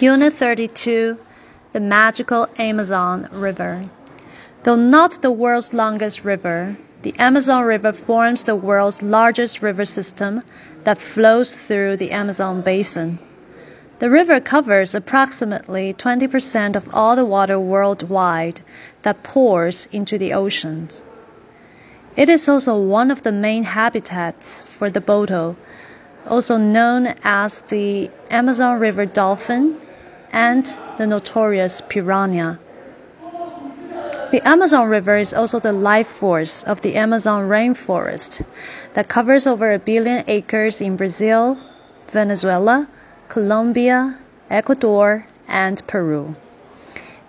Unit 32, the magical Amazon River. Though not the world's longest river, the Amazon River forms the world's largest river system that flows through the Amazon basin. The river covers approximately 20% of all the water worldwide that pours into the oceans. It is also one of the main habitats for the boto, also known as the Amazon River dolphin and the notorious piranha. The Amazon River is also the life force of the Amazon rainforest that covers over 1 billion acres in Brazil, Venezuela, Colombia, Ecuador, and Peru.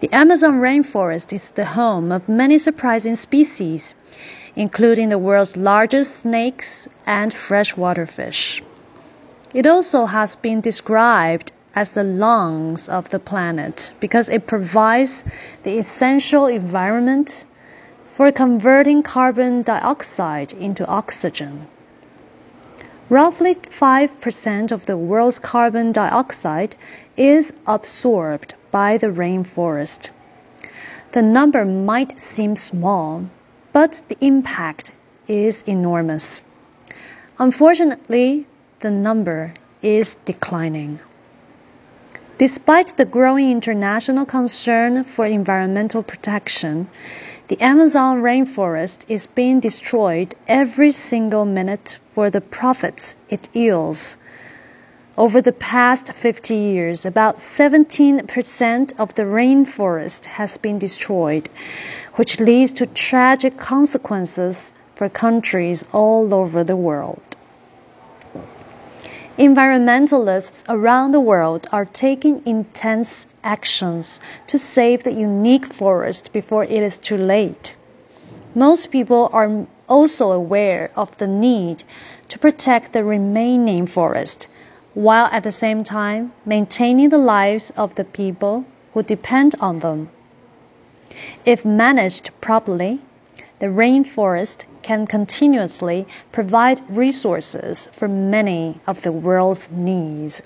The Amazon rainforest is the home of many surprising species, including the world's largest snakes and freshwater fish. It also has been described as the lungs of the planet because it provides the essential environment for converting carbon dioxide into oxygen. Roughly 5% of the world's carbon dioxide is absorbed by the rainforest. The number might seem small, but the impact is enormous. Unfortunately, the number is declining. Despite the growing international concern for environmental protection, the Amazon rainforest is being destroyed every single minute for the profits it yields. Over the past 50 years, about 17% of the rainforest has been destroyed, which leads to tragic consequences for countries all over the world. Environmentalists around the world are taking intense actions to save the unique forest before it is too late. Most people are also aware of the need to protect the remaining forest, while at the same time maintaining the lives of the people who depend on them. If managed properly, the rainforest can continuously provide resources for many of the world's needs.